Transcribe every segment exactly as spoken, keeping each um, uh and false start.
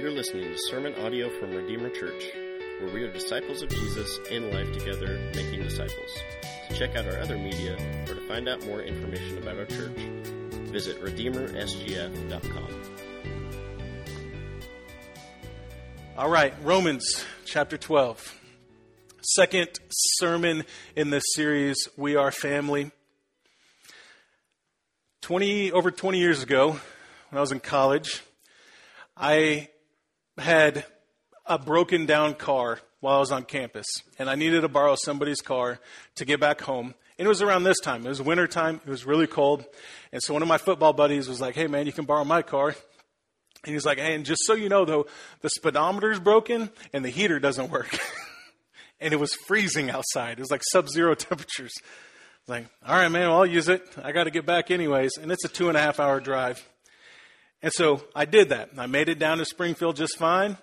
You're listening to sermon audio from Redeemer Church, where we are disciples of Jesus in life together, making disciples. To check out our other media or to find out more information about our church, visit Redeemer S G F dot com. All right, Romans chapter twelve. Second sermon in this series, We Are Family. twenty, over twenty years ago, when I was in college, I had a broken down car while I was on campus, and I needed to borrow somebody's car to get back home. And it was around this time. It was winter time. It was really cold. And so one of my football buddies was like, "Hey, man, you can borrow my car." And he's like, "Hey, and just so you know, though, the speedometer's broken and the heater doesn't work." And it was freezing outside. It was like sub-zero temperatures. Like, all right, man, well, I'll use it. I got to get back anyways. And it's a two and a half hour drive. And so I did that. I made it down to Springfield just fine.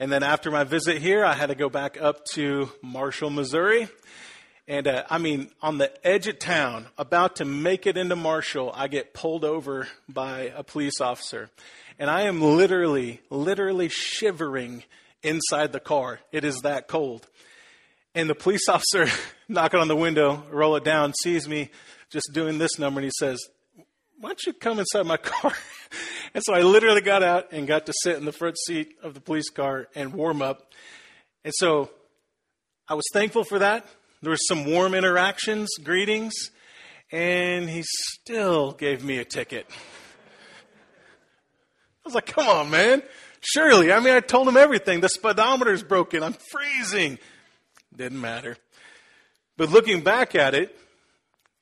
And then after my visit here, I had to go back up to Marshall, Missouri. And uh, I mean, on the edge of town, about to make it into Marshall, I get pulled over by a police officer. And I am literally, literally shivering inside the car. It is that cold. And the police officer, knocking on the window, roll it down, sees me just doing this number, and he says, "Why don't you come inside my car?" And so I literally got out and got to sit in the front seat of the police car and warm up. And so I was thankful for that. There were some warm interactions, greetings, and he still gave me a ticket. I was like, "Come on, man. Surely. I mean, I told him everything. The speedometer's broken. I'm freezing." Didn't matter. But looking back at it,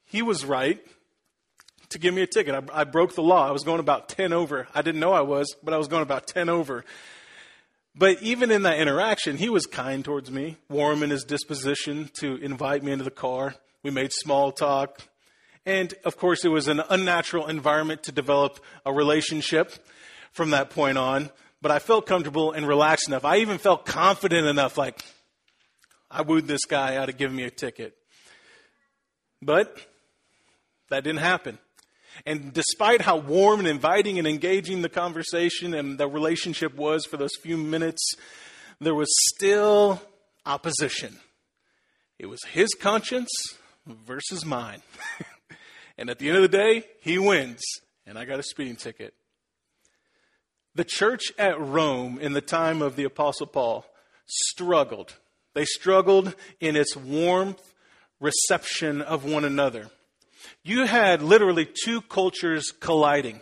he was right to give me a ticket. I, I broke the law. I was going about ten over. I didn't know I was, but I was going about ten over. But even in that interaction, he was kind towards me, warm in his disposition to invite me into the car. We made small talk. And, of course, it was an unnatural environment to develop a relationship from that point on. But I felt comfortable and relaxed enough. I even felt confident enough, like, I wooed this guy out of giving me a ticket. But that didn't happen. And despite how warm and inviting and engaging the conversation and the relationship was for those few minutes, there was still opposition. It was his conscience versus mine. And at the end of the day, he wins. And I got a speeding ticket. The church at Rome in the time of the Apostle Paul struggled. They struggled in its warmth, reception of one another. You had literally two cultures colliding.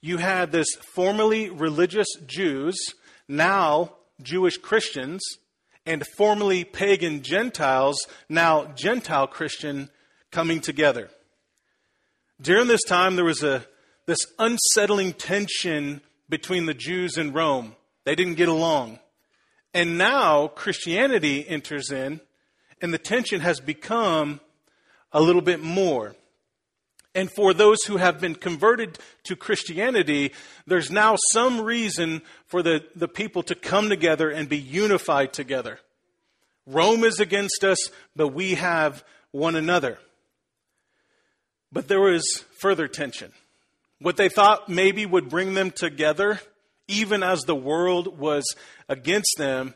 You had this formerly religious Jews, now Jewish Christians, and formerly pagan Gentiles, now Gentile Christian, coming together. During this time, there was a this unsettling tension between the Jews and Rome. They didn't get along. And now Christianity enters in, and the tension has become a little bit more. And for those who have been converted to Christianity, there's now some reason for the, the people to come together and be unified together. Rome is against us, but we have one another. But there was further tension. What they thought maybe would bring them together, even as the world was against them,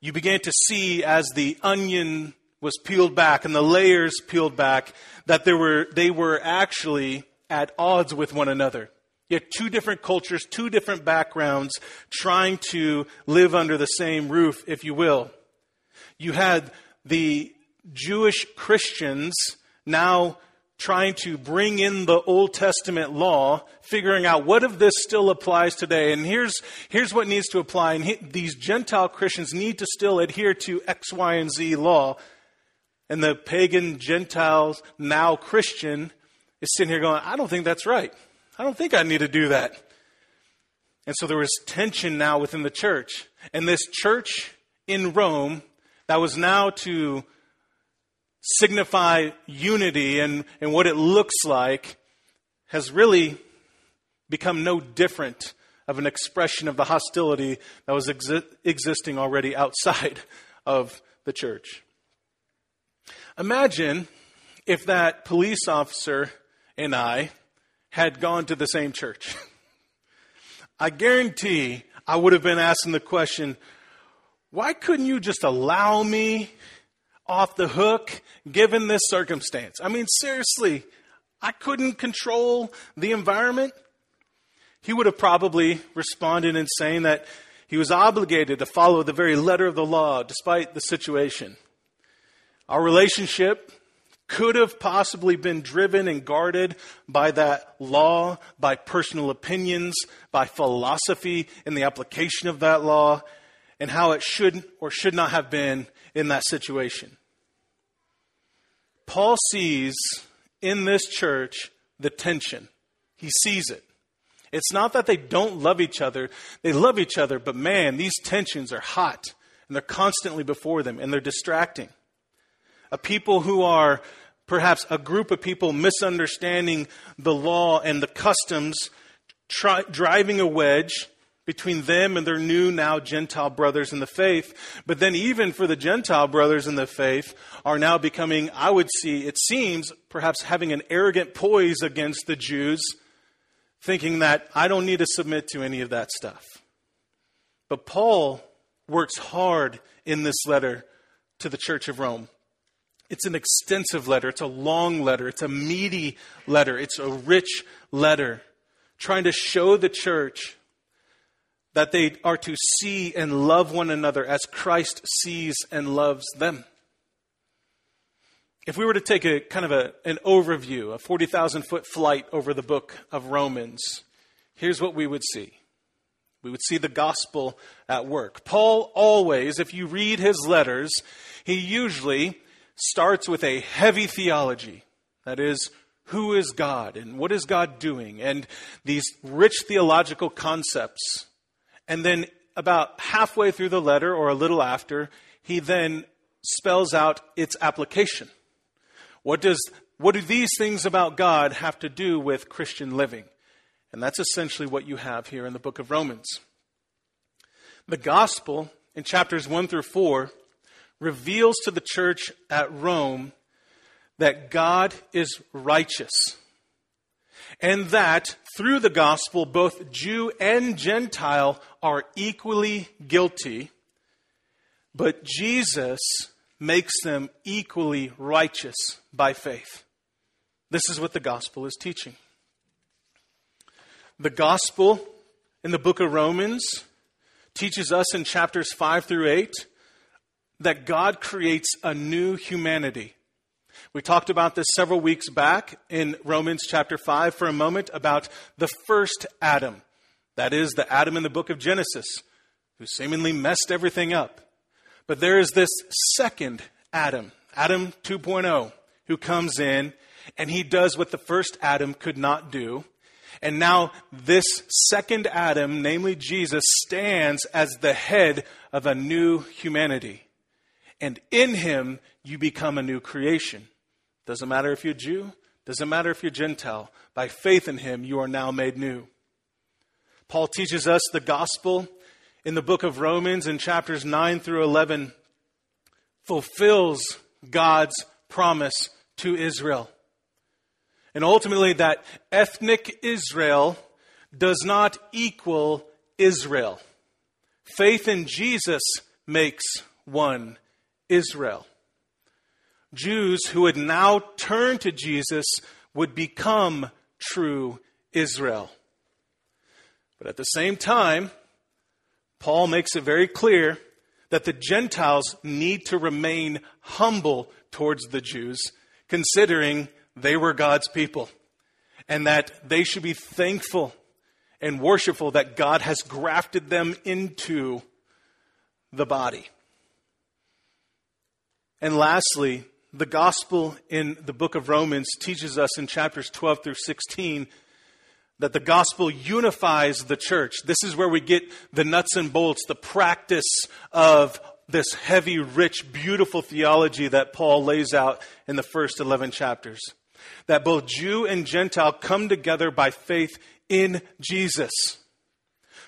you began to see as the onion was peeled back and the layers peeled back, that there were they were actually at odds with one another. You had two different cultures, two different backgrounds, trying to live under the same roof, if you will. You had the Jewish Christians now trying to bring in the Old Testament law, figuring out what of this still applies today. And here's here's what needs to apply. And he, these Gentile Christians need to still adhere to X, Y, and Z law. And the pagan Gentiles, now Christian, is sitting here going, "I don't think that's right. I don't think I need to do that." And so there was tension now within the church. And this church in Rome that was now to signify unity and, and what it looks like has really become no different of an expression of the hostility that was exi- existing already outside of the church. Imagine if that police officer and I had gone to the same church. I guarantee I would have been asking the question, why couldn't you just allow me off the hook given this circumstance? I mean, seriously, I couldn't control the environment. He would have probably responded in saying that he was obligated to follow the very letter of the law despite the situation. Our relationship could have possibly been driven and guarded by that law, by personal opinions, by philosophy and the application of that law, and how it should or should not have been in that situation. Paul sees in this church the tension. He sees it. It's not that they don't love each other. They love each other, but man, these tensions are hot, and they're constantly before them, and they're distracting. A people who are perhaps a group of people misunderstanding the law and the customs, try, driving a wedge between them and their new now Gentile brothers in the faith. But then even for the Gentile brothers in the faith are now becoming, I would see, it seems, perhaps having an arrogant poise against the Jews, thinking that I don't need to submit to any of that stuff. But Paul works hard in this letter to the Church of Rome. It's an extensive letter. It's a long letter. It's a meaty letter. It's a rich letter, trying to show the church that they are to see and love one another as Christ sees and loves them. If we were to take a kind of a, an overview, a forty thousand foot flight over the book of Romans, here's what we would see. We would see the gospel at work. Paul always, if you read his letters, he usually starts with a heavy theology. That is, who is God and what is God doing? And these rich theological concepts. And then about halfway through the letter or a little after, he then spells out its application. What does what do these things about God have to do with Christian living? And that's essentially what you have here in the book of Romans. The gospel in chapters one through four reveals to the church at Rome that God is righteous, and that through the gospel, both Jew and Gentile are equally guilty, but Jesus makes them equally righteous by faith. This is what the gospel is teaching. The gospel in the book of Romans teaches us in chapters five through eight that God creates a new humanity. We talked about this several weeks back in Romans chapter five for a moment about the first Adam. That is the Adam in the book of Genesis, who seemingly messed everything up. But there is this second Adam, Adam two point oh, who comes in and he does what the first Adam could not do. And now this second Adam, namely Jesus, stands as the head of a new humanity. And in him, you become a new creation. Doesn't matter if you're Jew. Doesn't matter if you're Gentile. By faith in him, you are now made new. Paul teaches us the gospel in the book of Romans in chapters nine through eleven fulfills God's promise to Israel. And ultimately, that ethnic Israel does not equal Israel. Faith in Jesus makes one Israel. Jews who would now turn to Jesus would become true Israel. But at the same time, Paul makes it very clear that the Gentiles need to remain humble towards the Jews, considering they were God's people, and that they should be thankful and worshipful that God has grafted them into the body. And lastly, the gospel in the book of Romans teaches us in chapters twelve through sixteen that the gospel unifies the church. This is where we get the nuts and bolts, the practice of this heavy, rich, beautiful theology that Paul lays out in the first eleven chapters. That both Jew and Gentile come together by faith in Jesus.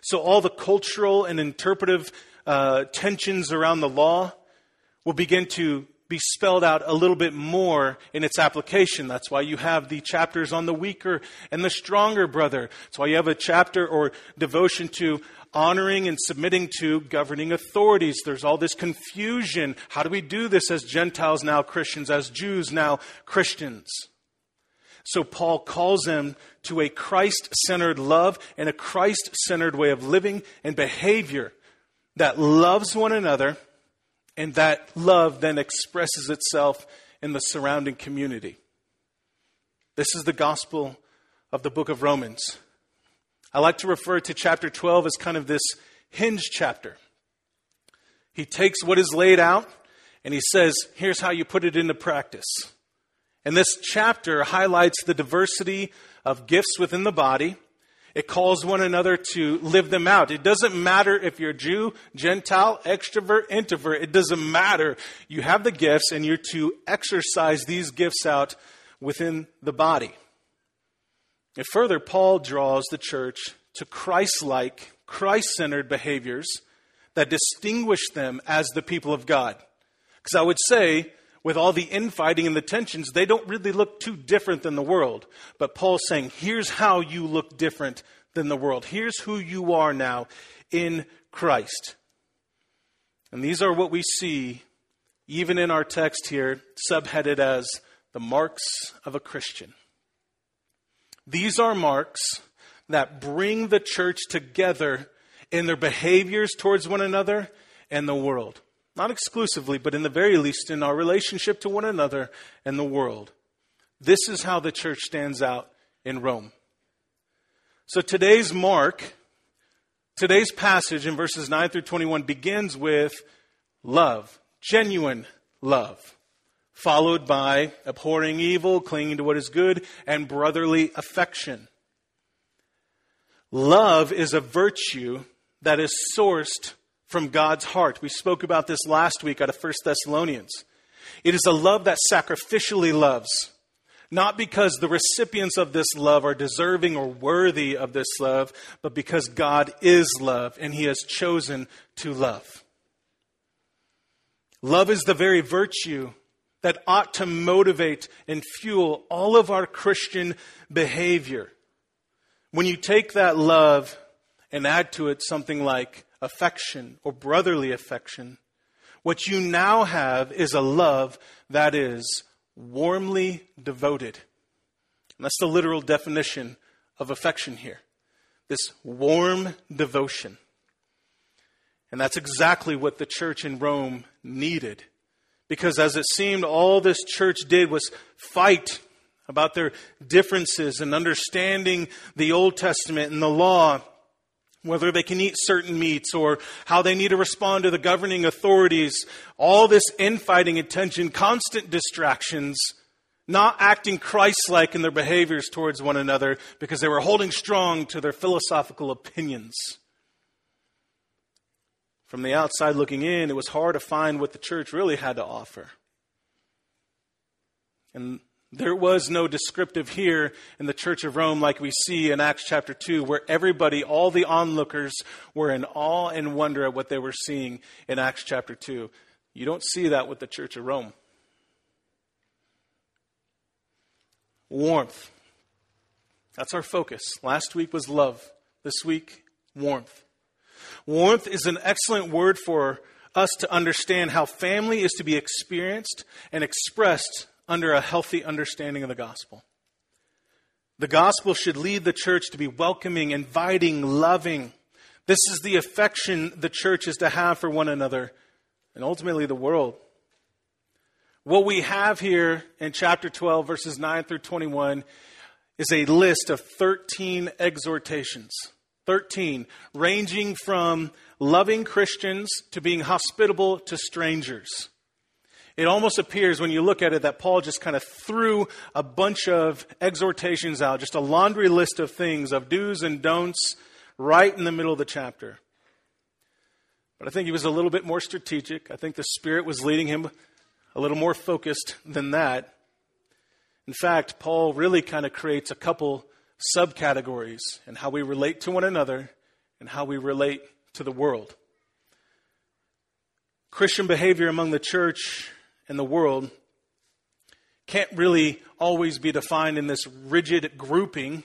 So all the cultural and interpretive uh, tensions around the law will begin to be spelled out a little bit more in its application. That's why you have the chapters on the weaker and the stronger brother. That's why you have a chapter or devotion to honoring and submitting to governing authorities. There's all this confusion. How do we do this as Gentiles now Christians, as Jews now Christians? So Paul calls them to a Christ-centered love and a Christ-centered way of living and behavior that loves one another, and that love then expresses itself in the surrounding community. This is the gospel of the book of Romans. I like to refer to chapter twelve as kind of this hinge chapter. He takes what is laid out and he says, here's how you put it into practice. And this chapter highlights the diversity of gifts within the body. It calls one another to live them out. It doesn't matter if you're Jew, Gentile, extrovert, introvert. It doesn't matter. You have the gifts and you're to exercise these gifts out within the body. And further, Paul draws the church to Christ-like, Christ-centered behaviors that distinguish them as the people of God. Because I would say, with all the infighting and the tensions, they don't really look too different than the world. But Paul's saying, here's how you look different than the world. Here's who you are now in Christ. And these are what we see even in our text here, subheaded as the marks of a Christian. These are marks that bring the church together in their behaviors towards one another and the world. Not exclusively, but in the very least in our relationship to one another and the world. This is how the church stands out in Rome. So today's mark, today's passage in verses nine through twenty-one begins with love, genuine love, followed by abhorring evil, clinging to what is good, and brotherly affection. Love is a virtue that is sourced from God's heart. We spoke about this last week out of First Thessalonians. It is a love that sacrificially loves, not because the recipients of this love are deserving or worthy of this love, but because God is love and He has chosen to love. Love is the very virtue that ought to motivate and fuel all of our Christian behavior. When you take that love and add to it something like affection or brotherly affection, what you now have is a love that is warmly devoted. And that's the literal definition of affection here. This warm devotion. And that's exactly what the church in Rome needed. Because as it seemed, all this church did was fight about their differences and understanding the Old Testament and the law, whether they can eat certain meats or how they need to respond to the governing authorities, all this infighting and tension, constant distractions, not acting Christ-like in their behaviors towards one another because they were holding strong to their philosophical opinions. From the outside looking in, it was hard to find what the church really had to offer. And there was no descriptive here in the Church of Rome like we see in Acts chapter two, where everybody, all the onlookers, were in awe and wonder at what they were seeing in Acts chapter two. You don't see that with the Church of Rome. Warmth. That's our focus. Last week was love. This week, warmth. Warmth is an excellent word for us to understand how family is to be experienced and expressed under a healthy understanding of the gospel. The gospel should lead the church to be welcoming, inviting, loving. This is the affection the church is to have for one another and ultimately the world. What we have here in chapter twelve, verses nine through twenty-one, is a list of thirteen exhortations. thirteen, ranging from loving Christians to being hospitable to strangers. It almost appears when you look at it that Paul just kind of threw a bunch of exhortations out, just a laundry list of things, of do's and don'ts, right in the middle of the chapter. But I think he was a little bit more strategic. I think the Spirit was leading him a little more focused than that. In fact, Paul really kind of creates a couple subcategories in how we relate to one another and how we relate to the world. Christian behavior among the church and the world can't really always be defined in this rigid grouping,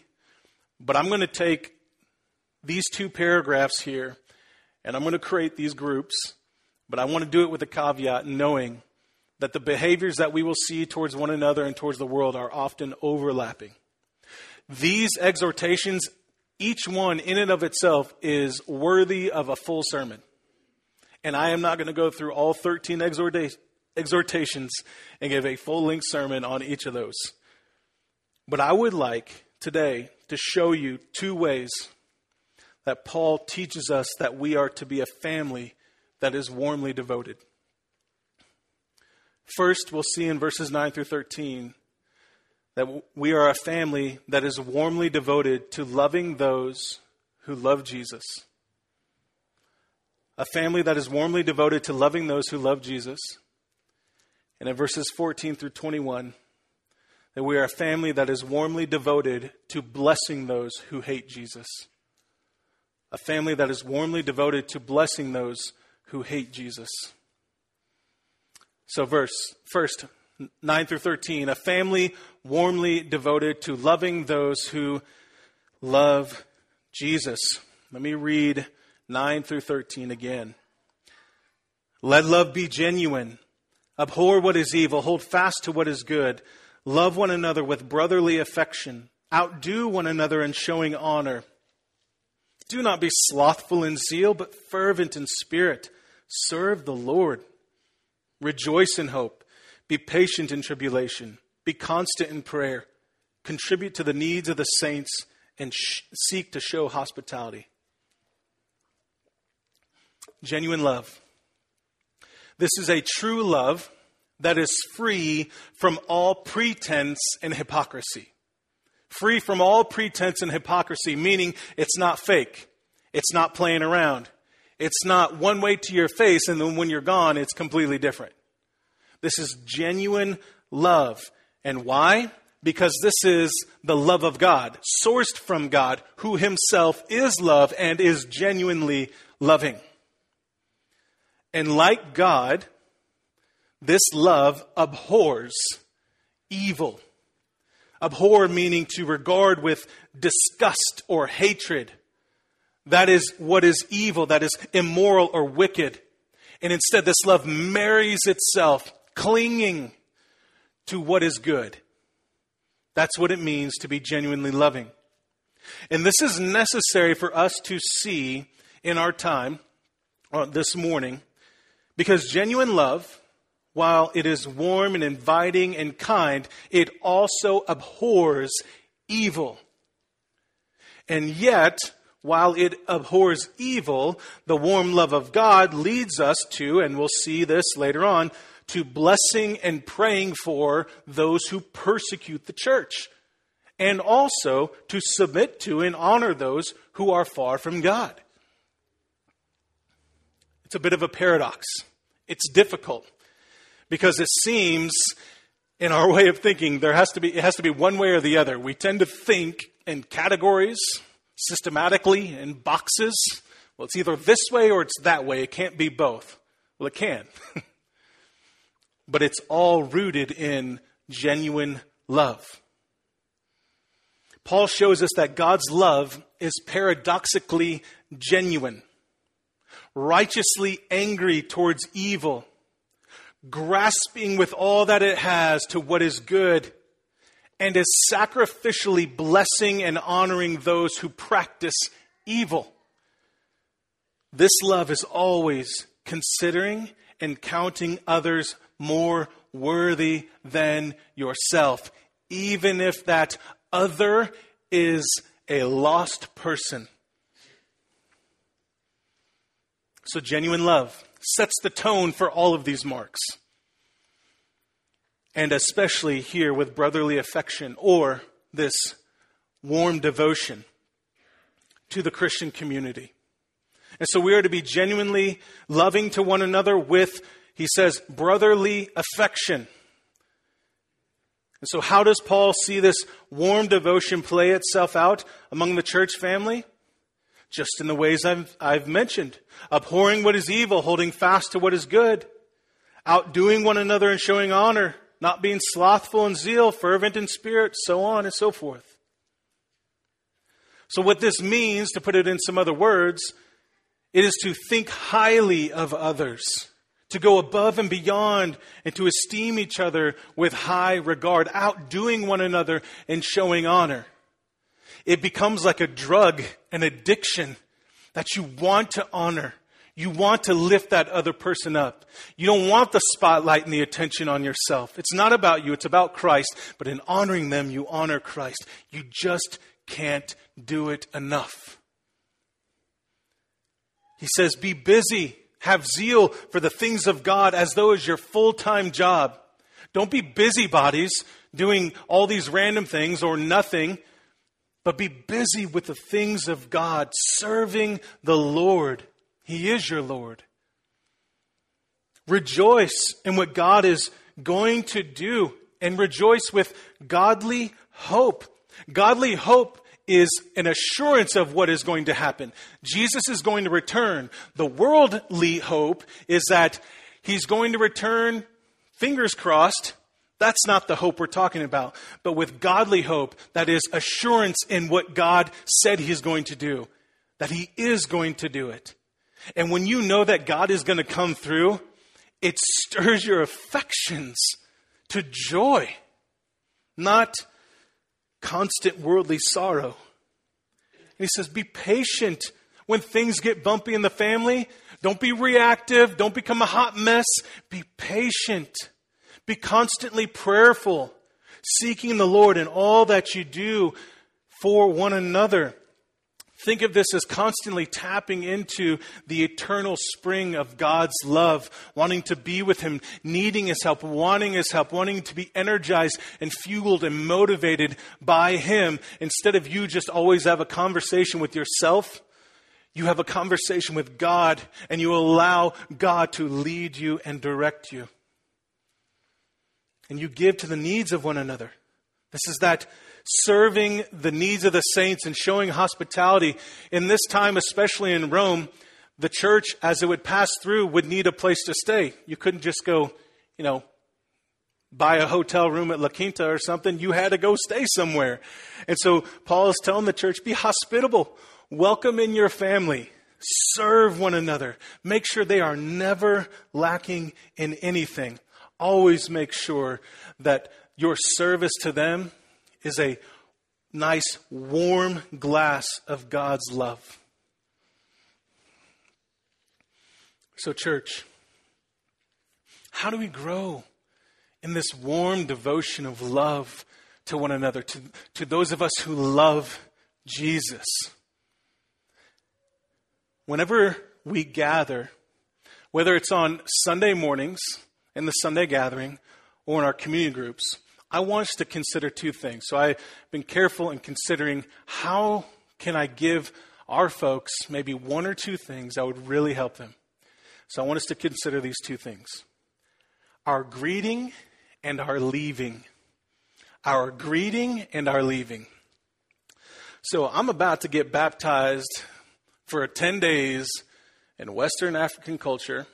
but I'm going to take these two paragraphs here and I'm going to create these groups, but I want to do it with a caveat, knowing that the behaviors that we will see towards one another and towards the world are often overlapping. These exhortations, each one in and of itself, is worthy of a full sermon. And I am not going to go through all thirteen exhortations. exhortations and give a full-length sermon on each of those. But I would like today to show you two ways that Paul teaches us that we are to be a family that is warmly devoted. First, we'll see in verses nine through thirteen that we are a family that is warmly devoted to loving those who love Jesus. A family that is warmly devoted to loving those who love Jesus. And in verses fourteen through twenty-one, that we are a family that is warmly devoted to blessing those who hate Jesus. A family that is warmly devoted to blessing those who hate Jesus. So verse first, nine through thirteen, a family warmly devoted to loving those who love Jesus. Let me read nine through thirteen again. Let love be genuine. Abhor what is evil, hold fast to what is good, love one another with brotherly affection, outdo one another in showing honor. Do not be slothful in zeal, but fervent in spirit. Serve the Lord. Rejoice in hope. Be patient in tribulation. Be constant in prayer. Contribute to the needs of the saints and sh- seek to show hospitality. Genuine love. This is a true love that is free from all pretense and hypocrisy. Free from all pretense and hypocrisy, meaning it's not fake. It's not playing around. It's not one way to your face, and then when you're gone, it's completely different. This is genuine love. And why? Because this is the love of God, sourced from God, who himself is love and is genuinely loving. And like God, this love abhors evil. Abhor meaning to regard with disgust or hatred. That is what is evil, that is immoral or wicked. And instead, this love marries itself, clinging to what is good. That's what it means to be genuinely loving. And this is necessary for us to see in our time uh, this morning. Because genuine love, while it is warm and inviting and kind, it also abhors evil. And yet, while it abhors evil, the warm love of God leads us to, and we'll see this later on, to blessing and praying for those who persecute the church. And also to submit to and honor those who are far from God. It's a bit of a paradox. It's difficult because it seems, in our way of thinking, there has to be it has to be one way or the other. We tend to think in categories, systematically, in boxes. Well, it's either this way or it's that way. It can't be both. Well, it can. But it's all rooted in genuine love. Paul shows us that God's love is paradoxically genuine. Righteously angry towards evil, grasping with all that it has to what is good, and is sacrificially blessing and honoring those who practice evil. This love is always considering and counting others more worthy than yourself, even if that other is a lost person. So genuine love sets the tone for all of these marks. And especially here with brotherly affection, or this warm devotion to the Christian community. And so we are to be genuinely loving to one another with, he says, brotherly affection. And so how does Paul see this warm devotion play itself out among the church family? Just in the ways I've, I've mentioned, abhorring what is evil, holding fast to what is good, outdoing one another and showing honor, not being slothful in zeal, fervent in spirit, so on and so forth. So what this means, to put it in some other words, it is to think highly of others, to go above and beyond, and to esteem each other with high regard, outdoing one another and showing honor. It becomes like a drug, an addiction that you want to honor. You want to lift that other person up. You don't want the spotlight and the attention on yourself. It's not about you. It's about Christ. But in honoring them, you honor Christ. You just can't do it enough. He says, be busy. Have zeal for the things of God as though it's your full-time job. Don't be busybodies doing all these random things or nothing. But be busy with the things of God, serving the Lord. He is your Lord. Rejoice in what God is going to do, and rejoice with godly hope. Godly hope is an assurance of what is going to happen. Jesus is going to return. The worldly hope is that he's going to return, fingers crossed. That's not the hope we're talking about. But with godly hope, that is assurance in what God said he's going to do, that he is going to do it. And when you know that God is going to come through, it stirs your affections to joy, not constant worldly sorrow. And he says, be patient when things get bumpy in the family. Don't be reactive. Don't become a hot mess. Be patient. Be constantly prayerful, seeking the Lord in all that you do for one another. Think of this as constantly tapping into the eternal spring of God's love, wanting to be with him, needing his help, wanting his help, wanting to be energized and fueled and motivated by him. Instead of you just always have a conversation with yourself, you have a conversation with God, and you allow God to lead you and direct you. And you give to the needs of one another. This is that serving the needs of the saints and showing hospitality. In this time, especially in Rome, the church, as it would pass through, would need a place to stay. You couldn't just go, you know, buy a hotel room at La Quinta or something. You had to go stay somewhere. And so Paul is telling the church, be hospitable. Welcome in your family. Serve one another. Make sure they are never lacking in anything. Always make sure that your service to them is a nice, warm glass of God's love. So, church, how do we grow in this warm devotion of love to one another, to, to those of us who love Jesus? Whenever we gather, whether it's on Sunday mornings, in the Sunday gathering, or in our community groups, I want us to consider two things. So I've been careful in considering how can I give our folks maybe one or two things that would really help them. So I want us to consider these two things. Our greeting and our leaving. Our greeting and our leaving. So I'm about to get baptized for ten days in Western African culture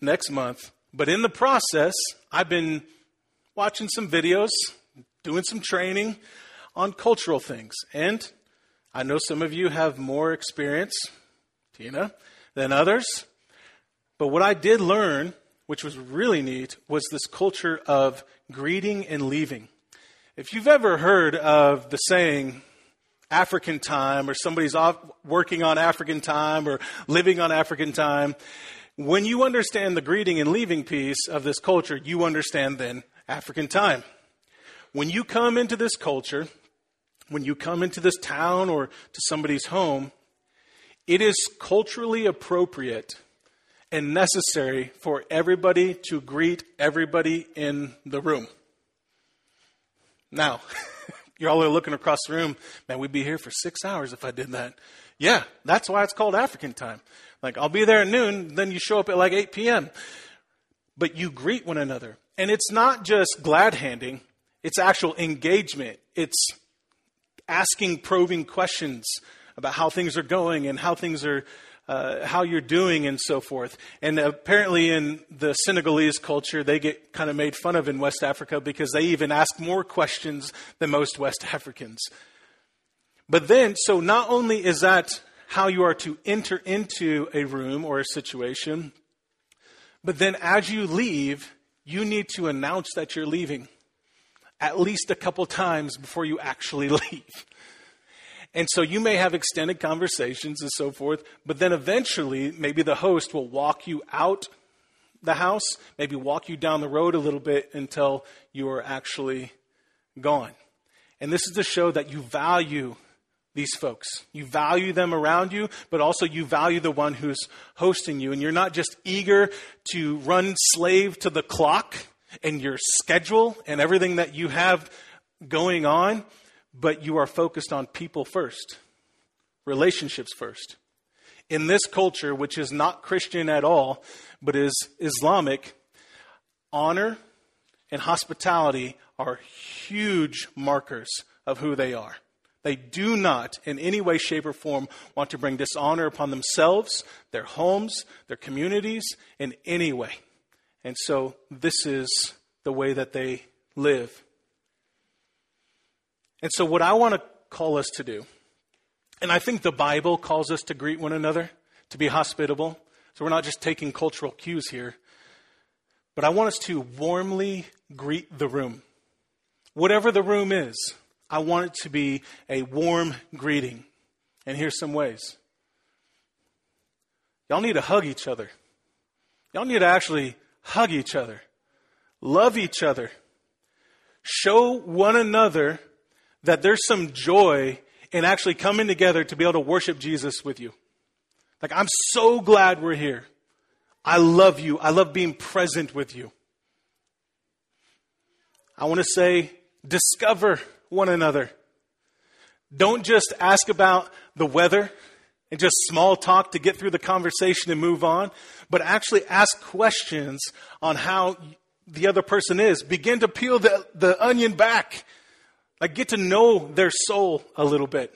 next month. But in the process, I've been watching some videos, doing some training on cultural things. And I know some of you have more experience, Tina, than others. But what I did learn, which was really neat, was this culture of greeting and leaving. If you've ever heard of the saying, African time, or somebody's off working on African time or living on African time, when you understand the greeting and leaving piece of this culture, you understand then African time. When you come into this culture, when you come into this town or to somebody's home, it is culturally appropriate and necessary for everybody to greet everybody in the room. Now, y'all are looking across the room, man, we'd be here for six hours if I did that. Yeah, that's why it's called African time. Like, I'll be there at noon, then you show up at like eight p.m. But you greet one another. And it's not just glad handing. It's actual engagement. It's asking probing questions about how things are going and how things are uh, how you're doing and so forth. And apparently in the Senegalese culture, they get kind of made fun of in West Africa because they even ask more questions than most West Africans. But then, so not only is that how you are to enter into a room or a situation, but then as you leave, you need to announce that you're leaving at least a couple times before you actually leave. And so you may have extended conversations and so forth, but then eventually maybe the host will walk you out the house, maybe walk you down the road a little bit until you are actually gone. And this is to show that you value these folks. You value them around you, but also you value the one who's hosting you. And you're not just eager to run slave to the clock and your schedule and everything that you have going on, but you are focused on people first, relationships first. In this culture, which is not Christian at all, but is Islamic, honor and hospitality are huge markers of who they are. They do not in any way, shape, or form want to bring dishonor upon themselves, their homes, their communities in any way. And so this is the way that they live. And so what I want to call us to do, and I think the Bible calls us to greet one another, to be hospitable. So we're not just taking cultural cues here, but I want us to warmly greet the room. Whatever the room is, I want it to be a warm greeting. And here's some ways. Y'all need to hug each other. Y'all need to actually hug each other. Love each other. Show one another that there's some joy in actually coming together to be able to worship Jesus with you. Like, I'm so glad we're here. I love you. I love being present with you. I want to say, discover one another. Don't just ask about the weather and just small talk to get through the conversation and move on, but actually ask questions on how the other person is. Begin to peel the, the onion back. Like, get to know their soul a little bit.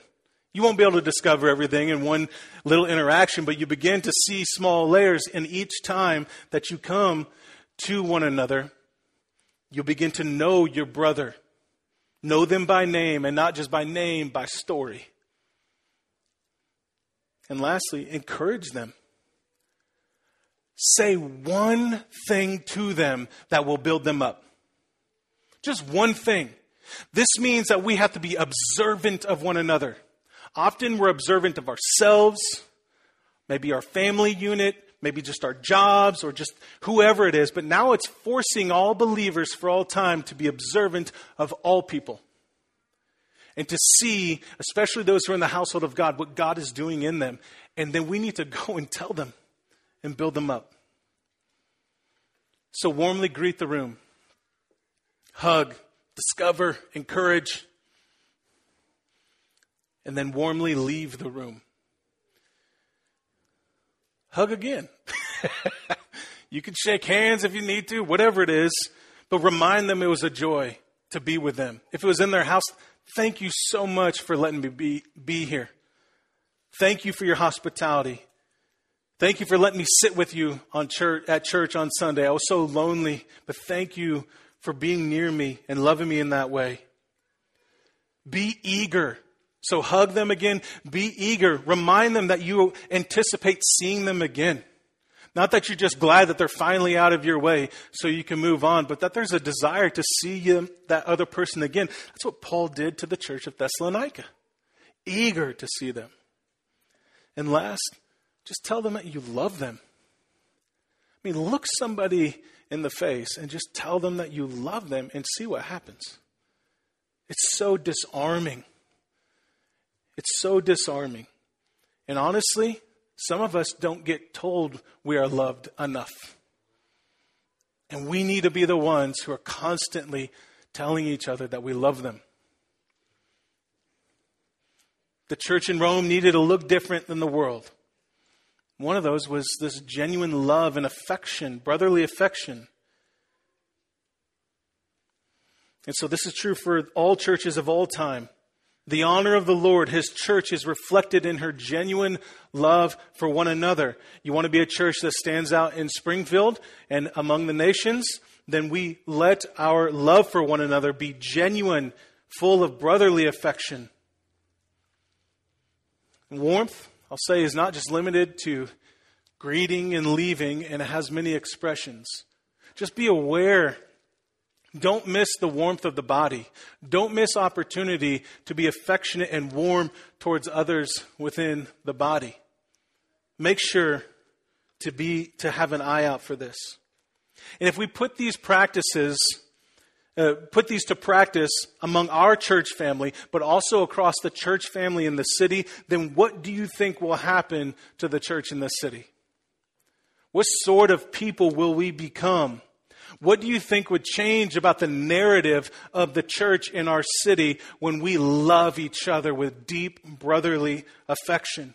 You won't be able to discover everything in one little interaction, but you begin to see small layers. And each time that you come to one another, you'll begin to know your brother. Know them by name, and not just by name, by story. And lastly, encourage them. Say one thing to them that will build them up. Just one thing. This means that we have to be observant of one another. Often we're observant of ourselves, maybe our family unit, maybe just our jobs, or just whoever it is. But now it's forcing all believers for all time to be observant of all people. And to see, especially those who are in the household of God, what God is doing in them. And then we need to go and tell them and build them up. So warmly greet the room. Hug. Discover, encourage, and then warmly leave the room. Hug again. You can shake hands if you need to, whatever it is, but remind them it was a joy to be with them. If it was in their house, thank you so much for letting me be, be here. Thank you for your hospitality. Thank you for letting me sit with you on church, at church on Sunday. I was so lonely, but thank you for being near me and loving me in that way. Be eager. So hug them again. Be eager. Remind them that you anticipate seeing them again. Not that you're just glad that they're finally out of your way so you can move on, but that there's a desire to see them, that other person again. That's what Paul did to the church of Thessalonica. Eager to see them. And last, just tell them that you love them. I mean, look somebody in the face and just tell them that you love them and see what happens. It's so disarming. It's so disarming. And honestly, some of us don't get told we are loved enough. And we need to be the ones who are constantly telling each other that we love them. The church in Rome needed to look different than the world. One of those was this genuine love and affection, brotherly affection. And so this is true for all churches of all time. The honor of the Lord, his church, is reflected in her genuine love for one another. You want to be a church that stands out in Springfield and among the nations? Then we let our love for one another be genuine, full of brotherly affection. Warmth, I'll say, is not just limited to greeting and leaving, and it has many expressions. Just be aware. Don't miss the warmth of the body. Don't miss opportunity to be affectionate and warm towards others within the body. Make sure to be to have an eye out for this. And if we put these practices, uh, put these to practice among our church family, but also across the church family in the city, then what do you think will happen to the church in this city? What sort of people will we become? What do you think would change about the narrative of the church in our city when we love each other with deep brotherly affection?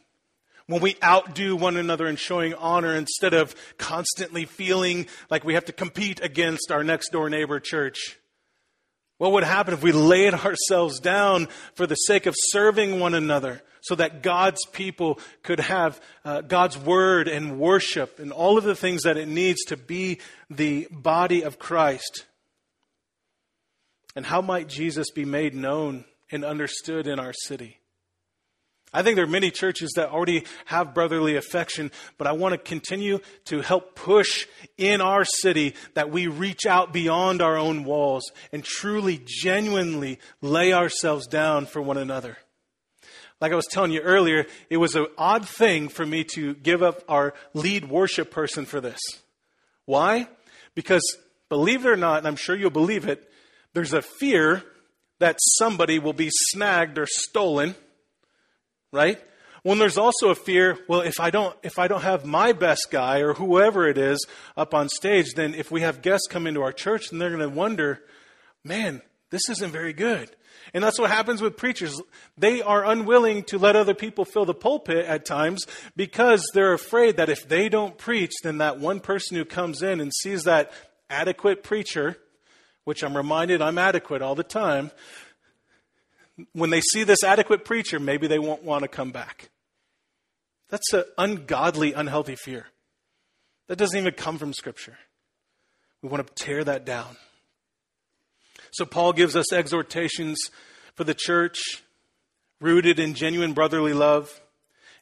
When we outdo one another in showing honor instead of constantly feeling like we have to compete against our next door neighbor church? What would happen if we laid ourselves down for the sake of serving one another so that God's people could have uh, God's word and worship and all of the things that it needs to be the body of Christ? And how might Jesus be made known and understood in our city? I think there are many churches that already have brotherly affection, but I want to continue to help push in our city that we reach out beyond our own walls and truly, genuinely lay ourselves down for one another. Like I was telling you earlier, it was an odd thing for me to give up our lead worship person for this. Why? Because believe it or not, and I'm sure you'll believe it, there's a fear that somebody will be snagged or stolen. Right? When there's also a fear, well, if I don't, if I don't have my best guy or whoever it is up on stage, then if we have guests come into our church, then they're going to wonder, man, this isn't very good. And that's what happens with preachers. They are unwilling to let other people fill the pulpit at times because they're afraid that if they don't preach, then that one person who comes in and sees that adequate preacher, which I'm reminded I'm adequate all the time, when they see this adequate preacher, maybe they won't want to come back. That's an ungodly, unhealthy fear. That doesn't even come from Scripture. We want to tear that down. So Paul gives us exhortations for the church, rooted in genuine brotherly love.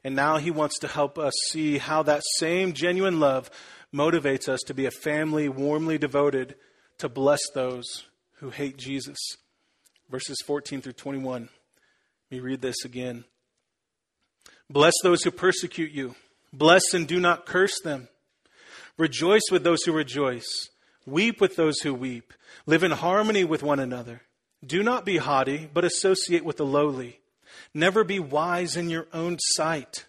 And now he wants to help us see how that same genuine love motivates us to be a family warmly devoted to bless those who hate Jesus. Verses fourteen through twenty-one. Let me read this again. Bless those who persecute you. Bless and do not curse them. Rejoice with those who rejoice. Weep with those who weep. Live in harmony with one another. Do not be haughty, but associate with the lowly. Never be wise in your own sight.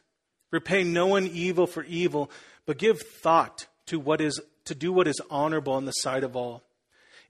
Repay no one evil for evil, but give thought to what is to do what is honorable in the sight of all.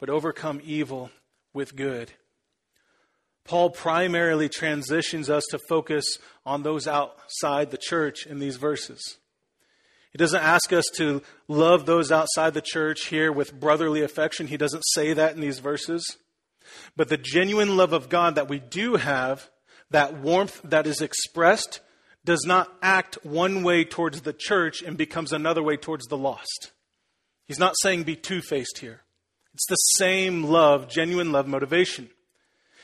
but overcome evil with good. Paul primarily transitions us to focus on those outside the church in these verses. He doesn't ask us to love those outside the church here with brotherly affection. He doesn't say that in these verses. But the genuine love of God that we do have, that warmth that is expressed, does not act one way towards the church and becomes another way towards the lost. He's not saying be two-faced here. It's the same love, genuine love motivation.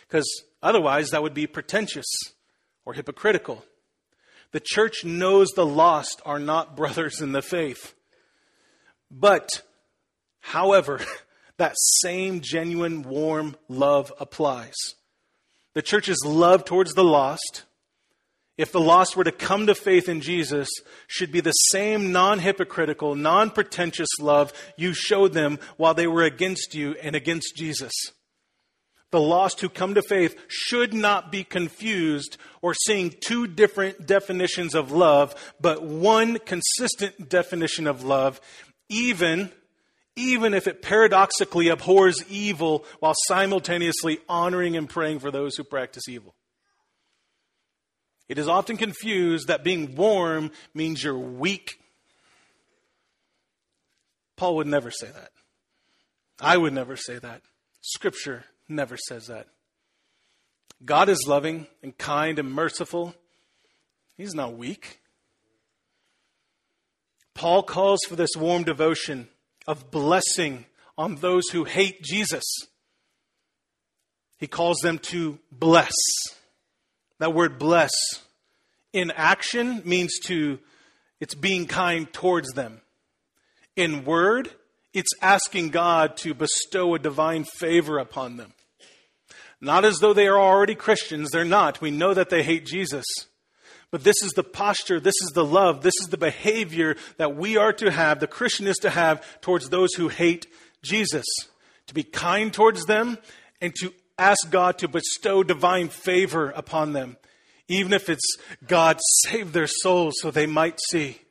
Because otherwise that would be pretentious or hypocritical. The church knows the lost are not brothers in the faith. But, however, that same genuine, warm love applies. The church's love towards the lost, if the lost were to come to faith in Jesus, should be the same non-hypocritical, non-pretentious love you showed them while they were against you and against Jesus. The lost who come to faith should not be confused or seeing two different definitions of love, but one consistent definition of love, even, even if it paradoxically abhors evil while simultaneously honoring and praying for those who practice evil. It is often confused that being warm means you're weak. Paul would never say that. I would never say that. Scripture never says that. God is loving and kind and merciful. He's not weak. Paul calls for this warm devotion of blessing on those who hate Jesus. He calls them to bless. That word bless in action means to, it's being kind towards them. In word, it's asking God to bestow a divine favor upon them. Not as though they are already Christians. They're not. We know that they hate Jesus. But this is the posture. This is the love. This is the behavior that we are to have, the Christian is to have towards those who hate Jesus. To be kind towards them and to ask God to bestow divine favor upon them, even if it's God save their souls so they might see.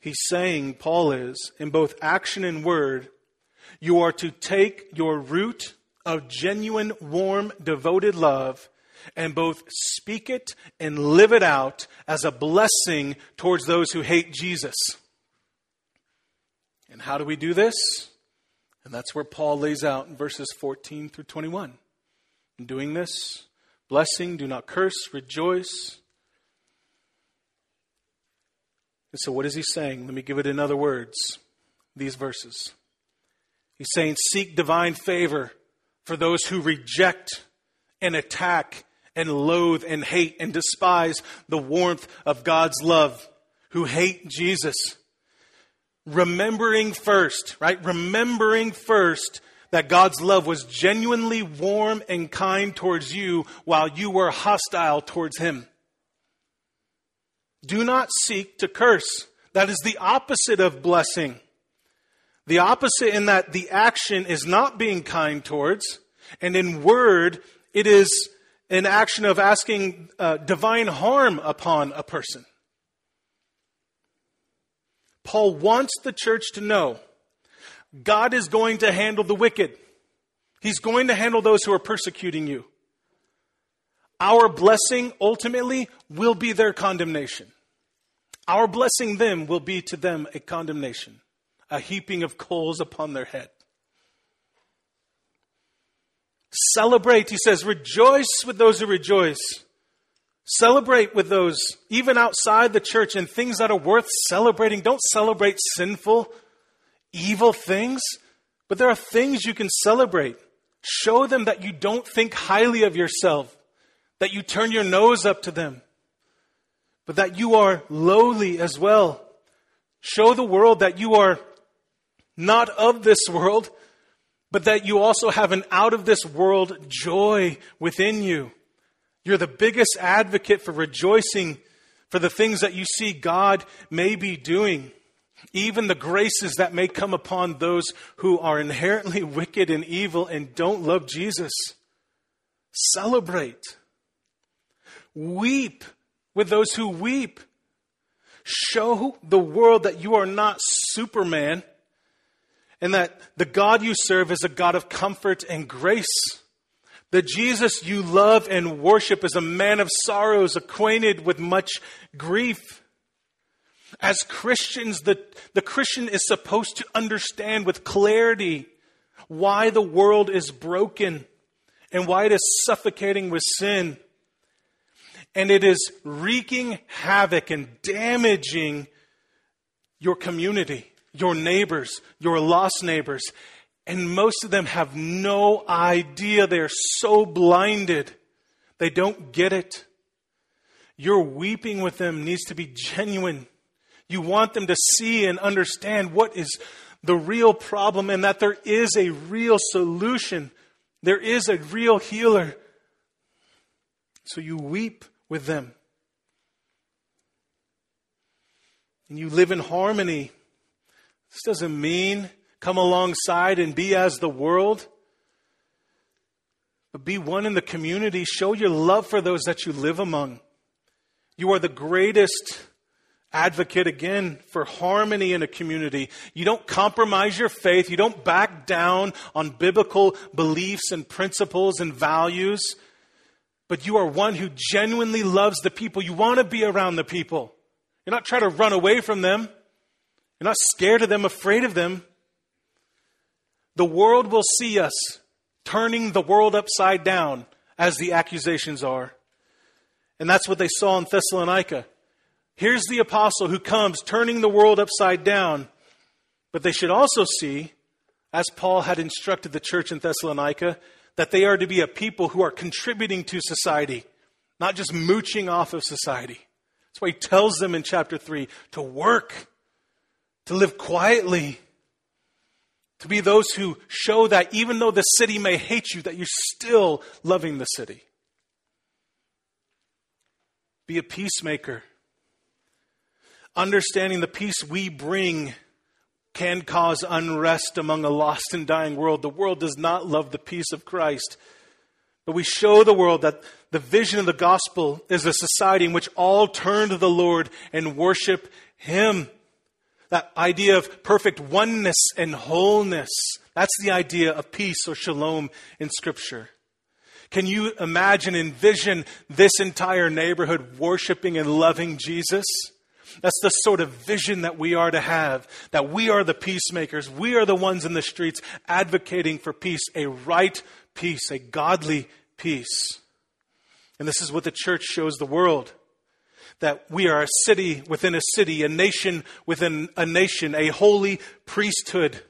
He's saying, Paul is, in both action and word, you are to take your root of genuine, warm, devoted love and both speak it and live it out as a blessing towards those who hate Jesus. And how do we do this? And that's where Paul lays out in verses fourteen through twenty-one. In doing this, blessing, do not curse, rejoice. And so what is he saying? Let me give it in other words, these verses. He's saying, seek divine favor for those who reject and attack and loathe and hate and despise the warmth of God's love, who hate Jesus. Remembering first, right? Remembering first that God's love was genuinely warm and kind towards you while you were hostile towards him. Do not seek to curse. That is the opposite of blessing. The opposite in that the action is not being kind towards, and in word, it is an action of asking uh, divine harm upon a person. Paul wants the church to know God is going to handle the wicked. He's going to handle those who are persecuting you. Our blessing ultimately will be their condemnation. Our blessing them will be to them a condemnation, a heaping of coals upon their head. Celebrate, he says, rejoice with those who rejoice. Celebrate with those even outside the church and things that are worth celebrating. Don't celebrate sinful, evil things, but there are things you can celebrate. Show them that you don't think highly of yourself, that you turn your nose up to them, but that you are lowly as well. Show the world that you are not of this world, but that you also have an out of this world joy within you. You're the biggest advocate for rejoicing for the things that you see God may be doing, even the graces that may come upon those who are inherently wicked and evil and don't love Jesus. Celebrate. Weep with those who weep. Show the world that you are not Superman and that the God you serve is a God of comfort and grace. The Jesus you love and worship is a man of sorrows, acquainted with much grief. As Christians, the, the Christian is supposed to understand with clarity why the world is broken and why it is suffocating with sin. And it is wreaking havoc and damaging your community, your neighbors, your lost neighbors. And most of them have no idea. They are so blinded. They don't get it. Your weeping with them needs to be genuine. You want them to see and understand what is the real problem and that there is a real solution. There is a real healer. So you weep with them. And you live in harmony. This doesn't mean come alongside and be as the world. But be one in the community. Show your love for those that you live among. You are the greatest advocate, again, for harmony in a community. You don't compromise your faith. You don't back down on biblical beliefs and principles and values. But you are one who genuinely loves the people. You want to be around the people. You're not trying to run away from them. You're not scared of them, afraid of them. The world will see us turning the world upside down, as the accusations are. And that's what they saw in Thessalonica. Here's the apostle who comes turning the world upside down. But they should also see, as Paul had instructed the church in Thessalonica, that they are to be a people who are contributing to society, not just mooching off of society. That's why he tells them in chapter three to work, to live quietly, to be those who show that even though the city may hate you, that you're still loving the city. Be a peacemaker. Understanding the peace we bring can cause unrest among a lost and dying world. The world does not love the peace of Christ. But we show the world that the vision of the gospel is a society in which all turn to the Lord and worship Him. That idea of perfect oneness and wholeness. That's the idea of peace or shalom in Scripture. Can you imagine, envision this entire neighborhood worshiping and loving Jesus? That's the sort of vision that we are to have, that we are the peacemakers. We are the ones in the streets advocating for peace, a right peace, a godly peace. And this is what the church shows the world, that we are a city within a city, a nation within a nation, a holy priesthood,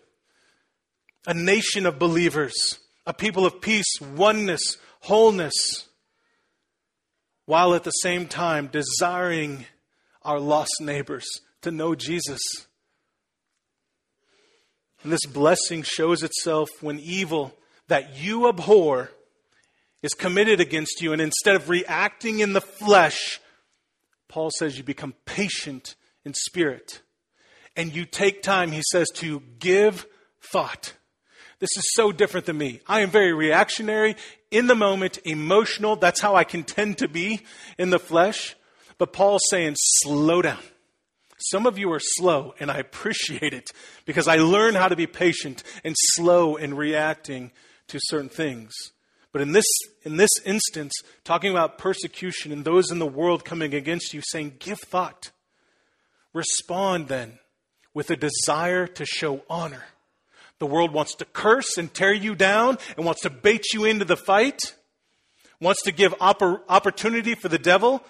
a nation of believers, a people of peace, oneness, wholeness, while at the same time desiring our lost neighbors to know Jesus. And this blessing shows itself when evil that you abhor is committed against you. And instead of reacting in the flesh, Paul says you become patient in spirit. And you take time, he says, to give thought. This is so different than me. I am very reactionary, in the moment, emotional. That's how I can tend to be in the flesh. But Paul's saying, slow down. Some of you are slow, and I appreciate it because I learn how to be patient and slow in reacting to certain things. But in this, in this instance, talking about persecution and those in the world coming against you, saying, give thought. Respond then with a desire to show honor. The world wants to curse and tear you down and wants to bait you into the fight, wants to give oppor- opportunity for the devil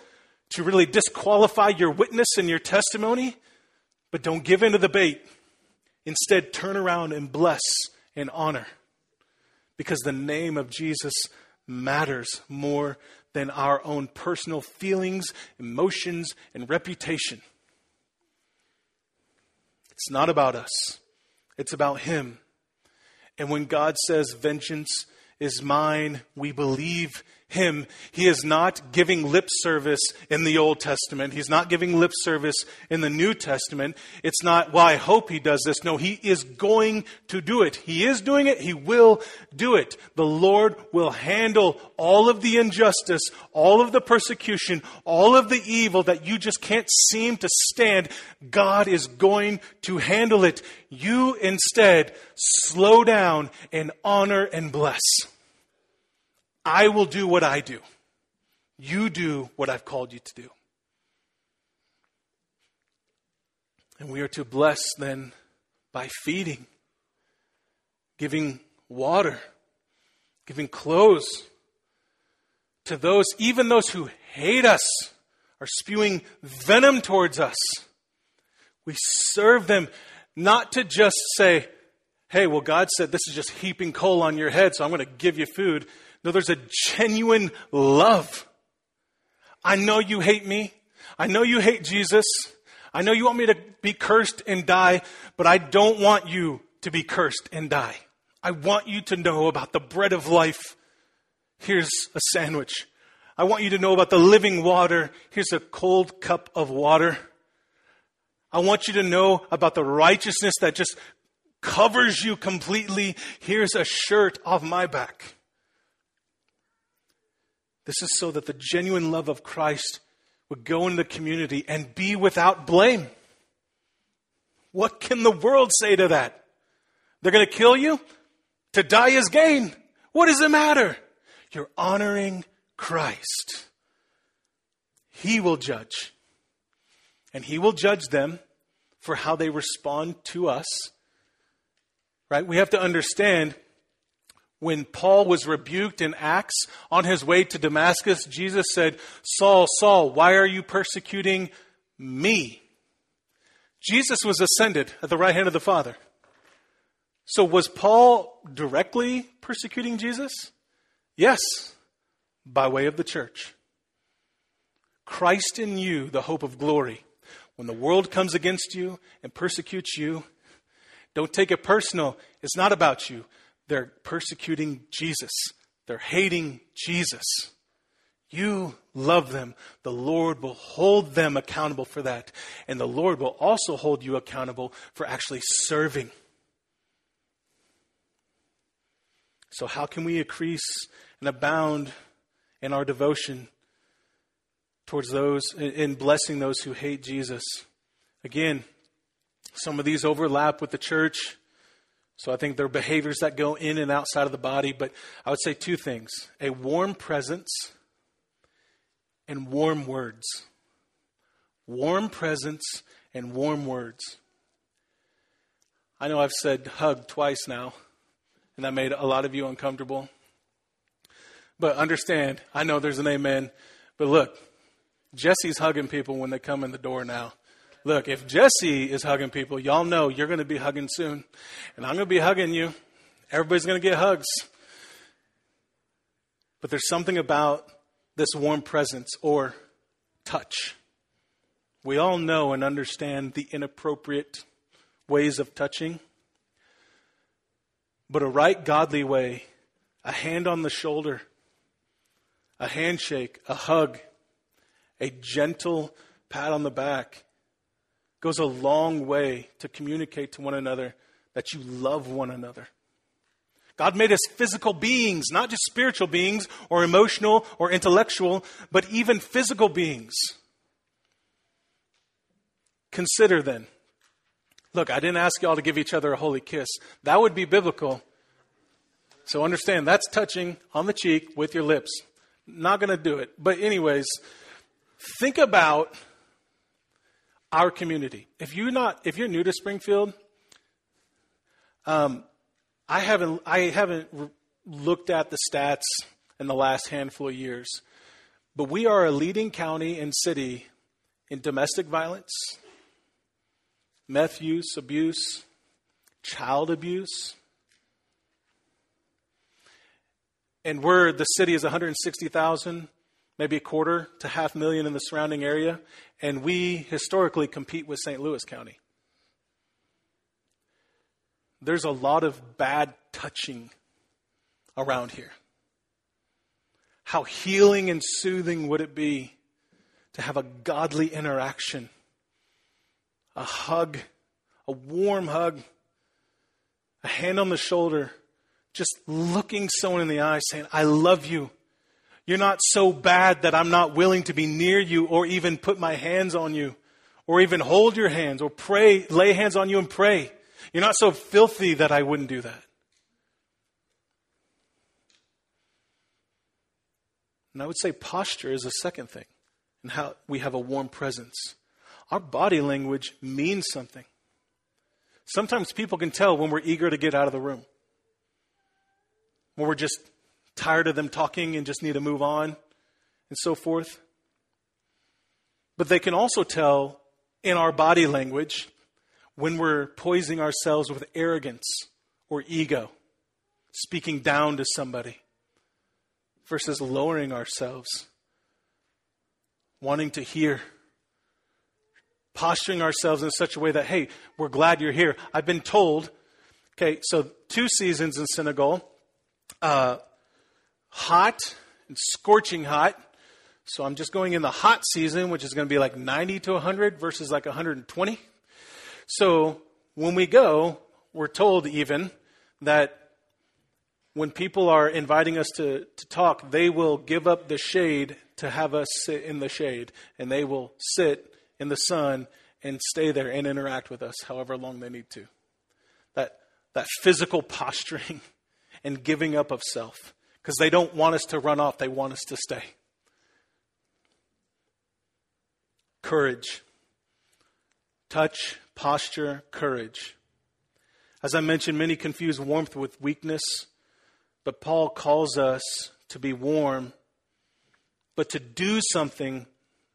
to really disqualify your witness and your testimony, but don't give in to the bait. Instead, turn around and bless and honor, because the name of Jesus matters more than our own personal feelings, emotions, and reputation. It's not about us. It's about Him. And when God says, vengeance is mine, we believe Him. He is not giving lip service in the Old Testament. He's not giving lip service in the New Testament. It's not, well, I hope He does this. No, He is going to do it. He is doing it. He will do it. The Lord will handle all of the injustice, all of the persecution, all of the evil that you just can't seem to stand. God is going to handle it. You instead slow down and honor and bless. I will do what I do. You do what I've called you to do. And we are to bless then by feeding, giving water, giving clothes to those, even those who hate us, are spewing venom towards us. We serve them not to just say, hey, well, God said this is just heaping coal on your head, so I'm going to give you food. No, there's a genuine love. I know you hate me. I know you hate Jesus. I know you want me to be cursed and die, but I don't want you to be cursed and die. I want you to know about the bread of life. Here's a sandwich. I want you to know about the living water. Here's a cold cup of water. I want you to know about the righteousness that just covers you completely. Here's a shirt off my back. This is so that the genuine love of Christ would go into the community and be without blame. What can the world say to that? They're going to kill you? To die is gain. What does it matter? You're honoring Christ. He will judge. And he will judge them for how they respond to us. Right? We have to understand, when Paul was rebuked in Acts on his way to Damascus, Jesus said, "Saul, Saul, why are you persecuting me?" Jesus was ascended at the right hand of the Father. So was Paul directly persecuting Jesus? Yes, by way of the church. Christ in you, the hope of glory. When the world comes against you and persecutes you, don't take it personal. It's not about you. They're persecuting Jesus. They're hating Jesus. You love them. The Lord will hold them accountable for that. And the Lord will also hold you accountable for actually serving. So how can we increase and abound in our devotion towards those, in blessing those who hate Jesus? Again, some of these overlap with the church. So I think there are behaviors that go in and outside of the body. But I would say two things: a warm presence and warm words. Warm presence and warm words. I know I've said hug twice now, and that made a lot of you uncomfortable. But understand, I know there's an amen. But look, Jesse's hugging people when they come in the door now. Look, if Jesse is hugging people, y'all know you're going to be hugging soon. And I'm going to be hugging you. Everybody's going to get hugs. But there's something about this warm presence or touch. We all know and understand the inappropriate ways of touching. But a right godly way, a hand on the shoulder, a handshake, a hug, a gentle pat on the back, goes a long way to communicate to one another that you love one another. God made us physical beings, not just spiritual beings or emotional or intellectual, but even physical beings. Consider then. Look, I didn't ask y'all to give each other a holy kiss. That would be biblical. So understand, that's touching on the cheek with your lips. Not going to do it. But anyways, think about our community. If you're not, if you're new to Springfield, um, I haven't, I haven't re- looked at the stats in the last handful of years, but we are a leading county and city in domestic violence, meth use, abuse, child abuse, and we're the city is one hundred sixty thousand. Maybe a quarter to half million in the surrounding area. And we historically compete with Saint Louis County. There's a lot of bad touching around here. How healing and soothing would it be to have a godly interaction, a hug, a warm hug, a hand on the shoulder, just looking someone in the eye saying, "I love you. You're not so bad that I'm not willing to be near you or even put my hands on you or even hold your hands or pray, lay hands on you and pray. You're not so filthy that I wouldn't do that." And I would say posture is a second thing, and how we have a warm presence. Our body language means something. Sometimes people can tell when we're eager to get out of the room, when we're just tired of them talking and just need to move on and so forth. But they can also tell in our body language when we're poising ourselves with arrogance or ego, speaking down to somebody versus lowering ourselves, wanting to hear, posturing ourselves in such a way that, "Hey, we're glad you're here." I've been told, okay, so two seasons in Senegal, uh, hot and scorching hot. So I'm just going in the hot season, which is going to be like ninety to one hundred versus like one hundred twenty. So when we go, we're told even that when people are inviting us to, to talk, they will give up the shade to have us sit in the shade, and they will sit in the sun and stay there and interact with us however long they need to. That that physical posturing and giving up of self, because they don't want us to run off. They want us to stay. Courage. Touch, posture, courage. As I mentioned, many confuse warmth with weakness, but Paul calls us to be warm, but to do something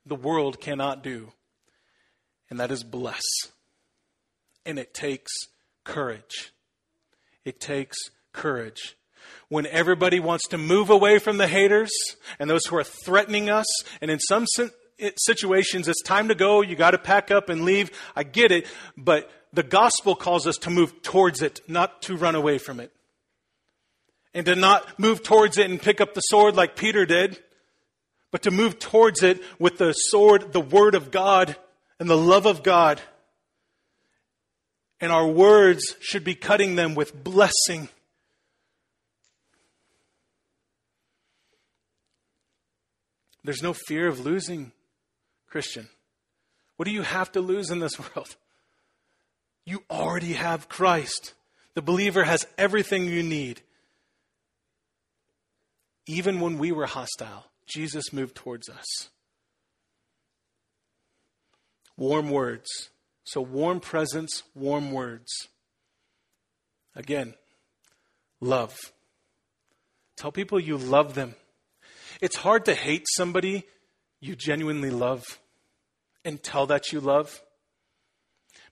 the world cannot do, and that is bless. And it takes courage. It takes courage. When everybody wants to move away from the haters and those who are threatening us, and in some situations it's time to go, you got to pack up and leave, I get it, but the gospel calls us to move towards it, not to run away from it. And to not move towards it and pick up the sword like Peter did, but to move towards it with the sword, the word of God and the love of God. And our words should be cutting them with blessing. There's no fear of losing, Christian. What do you have to lose in this world? You already have Christ. The believer has everything you need. Even when we were hostile, Jesus moved towards us. Warm words. So warm presence, warm words. Again, love. Tell people you love them. It's hard to hate somebody you genuinely love and tell that you love.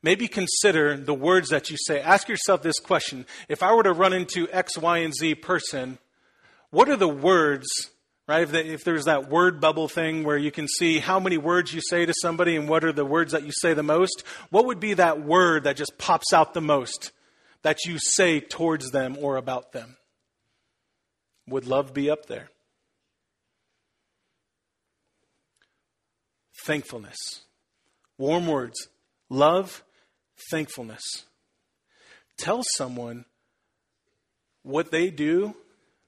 Maybe consider the words that you say. Ask yourself this question. If I were to run into X, Y, and Z person, what are the words, right? If, they, if there's that word bubble thing where you can see how many words you say to somebody and what are the words that you say the most, what would be that word that just pops out the most that you say towards them or about them? Would love be up there? Thankfulness. Warm words. Love, thankfulness. Tell someone what they do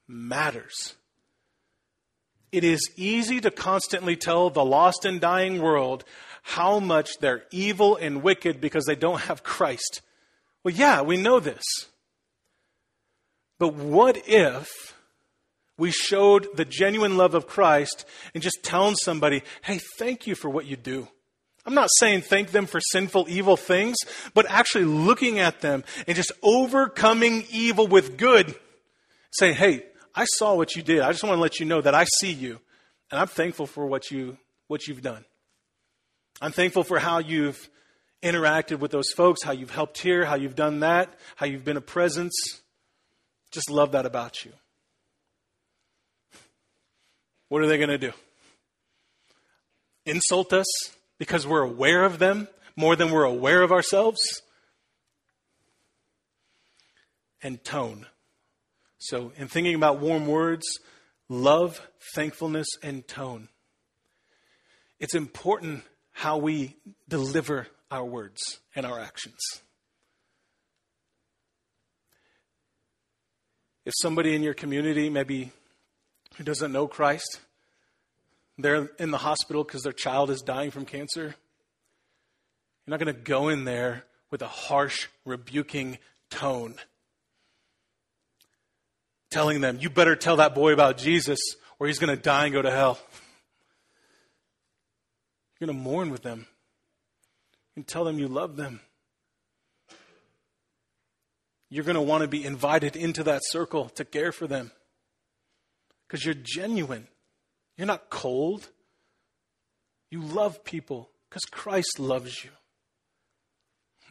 matters. It is easy to constantly tell the lost and dying world how much they're evil and wicked because they don't have Christ. Well, yeah, we know this. But what if we showed the genuine love of Christ and just telling somebody, hey, thank you for what you do. I'm not saying thank them for sinful, evil things, but actually looking at them and just overcoming evil with good. Saying, hey, I saw what you did. I just want to let you know that I see you. And I'm thankful for what, you, what you've done. I'm thankful for how you've interacted with those folks, how you've helped here, how you've done that, how you've been a presence. Just love that about you. What are they going to do? Insult us because we're aware of them more than we're aware of ourselves? And tone. So in thinking about warm words, love, thankfulness, and tone. It's important how we deliver our words and our actions. If somebody in your community, maybe who doesn't know Christ, they're in the hospital because their child is dying from cancer, you're not going to go in there with a harsh, rebuking tone. Telling them, you better tell that boy about Jesus or he's going to die and go to hell. You're going to mourn with them. You can tell them you love them. You're going to want to be invited into that circle to care for them. Because you're genuine. You're not cold. You love people because Christ loves you.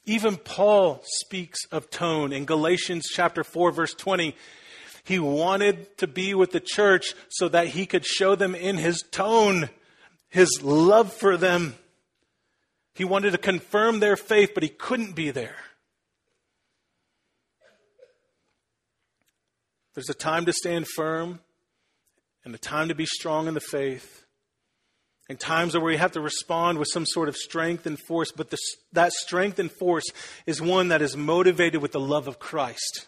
Even Paul speaks of tone in Galatians chapter four, verse twenty. He wanted to be with the church so that he could show them in his tone, his love for them. He wanted to confirm their faith, but he couldn't be there. There's a time to stand firm and a time to be strong in the faith And times where we have to respond with some sort of strength and force, but the, that strength and force is one that is motivated with the love of Christ.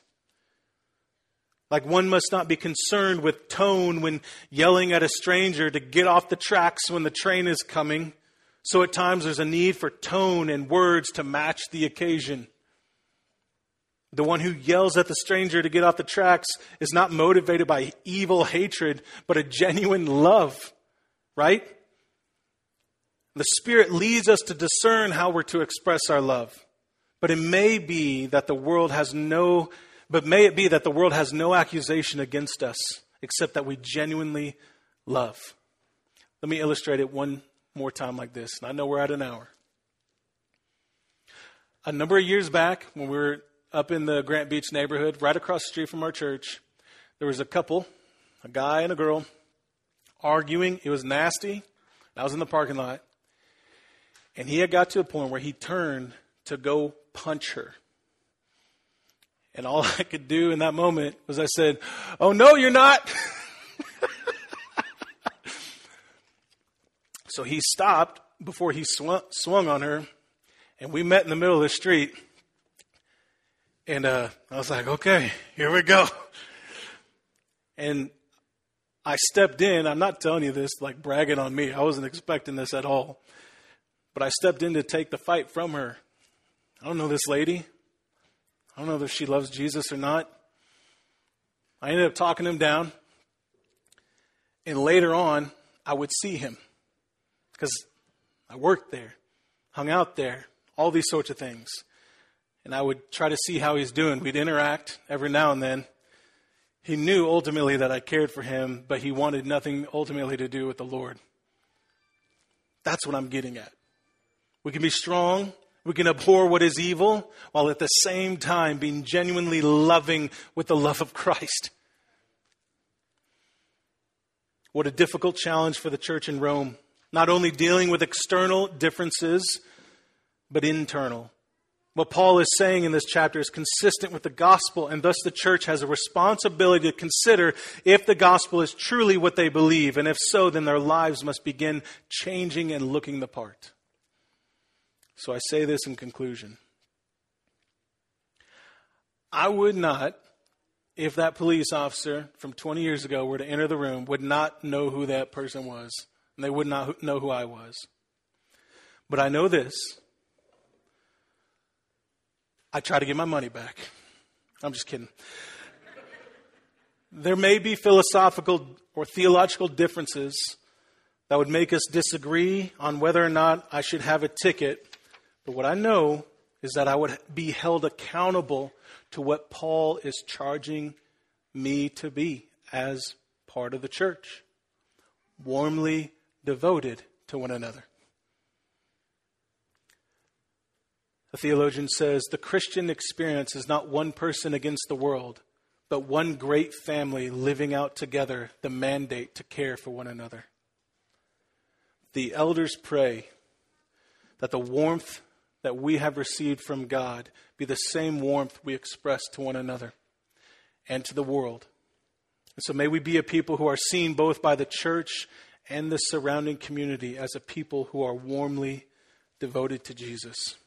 Like one must not be concerned with tone when yelling at a stranger to get off the tracks when the train is coming. So at times there's a need for tone and words to match the occasion. The one who yells at the stranger to get off the tracks is not motivated by evil hatred, but a genuine love, right? The Spirit leads us to discern how we're to express our love. But it may be that the world has no, but may it be that the world has no accusation against us, except that we genuinely love. Let me illustrate it one more time like this. And I know we're at an hour. A number of years back, when we were up in the Grant Beach neighborhood, right across the street from our church, there was a couple, a guy and a girl, arguing. It was nasty. I was in the parking lot. And he had got to a point where he turned to go punch her. And all I could do in that moment was I said, "Oh, no, you're not." So he stopped before he swung, swung on her. And we met in the middle of the street. And uh, I was like, okay, here we go. And I stepped in. I'm not telling you this like bragging on me. I wasn't expecting this at all. But I stepped in to take the fight from her. I don't know this lady. I don't know if she loves Jesus or not. I ended up talking him down. And later on, I would see him. Because I worked there, hung out there, all these sorts of things. And I would try to see how he's doing. We'd interact every now and then. He knew ultimately that I cared for him, but he wanted nothing ultimately to do with the Lord. That's what I'm getting at. We can be strong. We can abhor what is evil while at the same time being genuinely loving with the love of Christ. What a difficult challenge for the church in Rome. Not only dealing with external differences, but internal. What Paul is saying in this chapter is consistent with the gospel, and thus the church has a responsibility to consider if the gospel is truly what they believe, and if so, then their lives must begin changing and looking the part. So I say this in conclusion. I would not, if that police officer from twenty years ago were to enter the room, would not know who that person was, and they would not know who I was. But I know this. I try to get my money back. I'm just kidding. There may be philosophical or theological differences that would make us disagree on whether or not I should have a ticket. But what I know is that I would be held accountable to what Paul is charging me to be as part of the church. Warmly devoted to one another. A theologian says, the Christian experience is not one person against the world, but one great family living out together the mandate to care for one another. The elders pray that the warmth that we have received from God be the same warmth we express to one another and to the world. And so may we be a people who are seen both by the church and the surrounding community as a people who are warmly devoted to Jesus.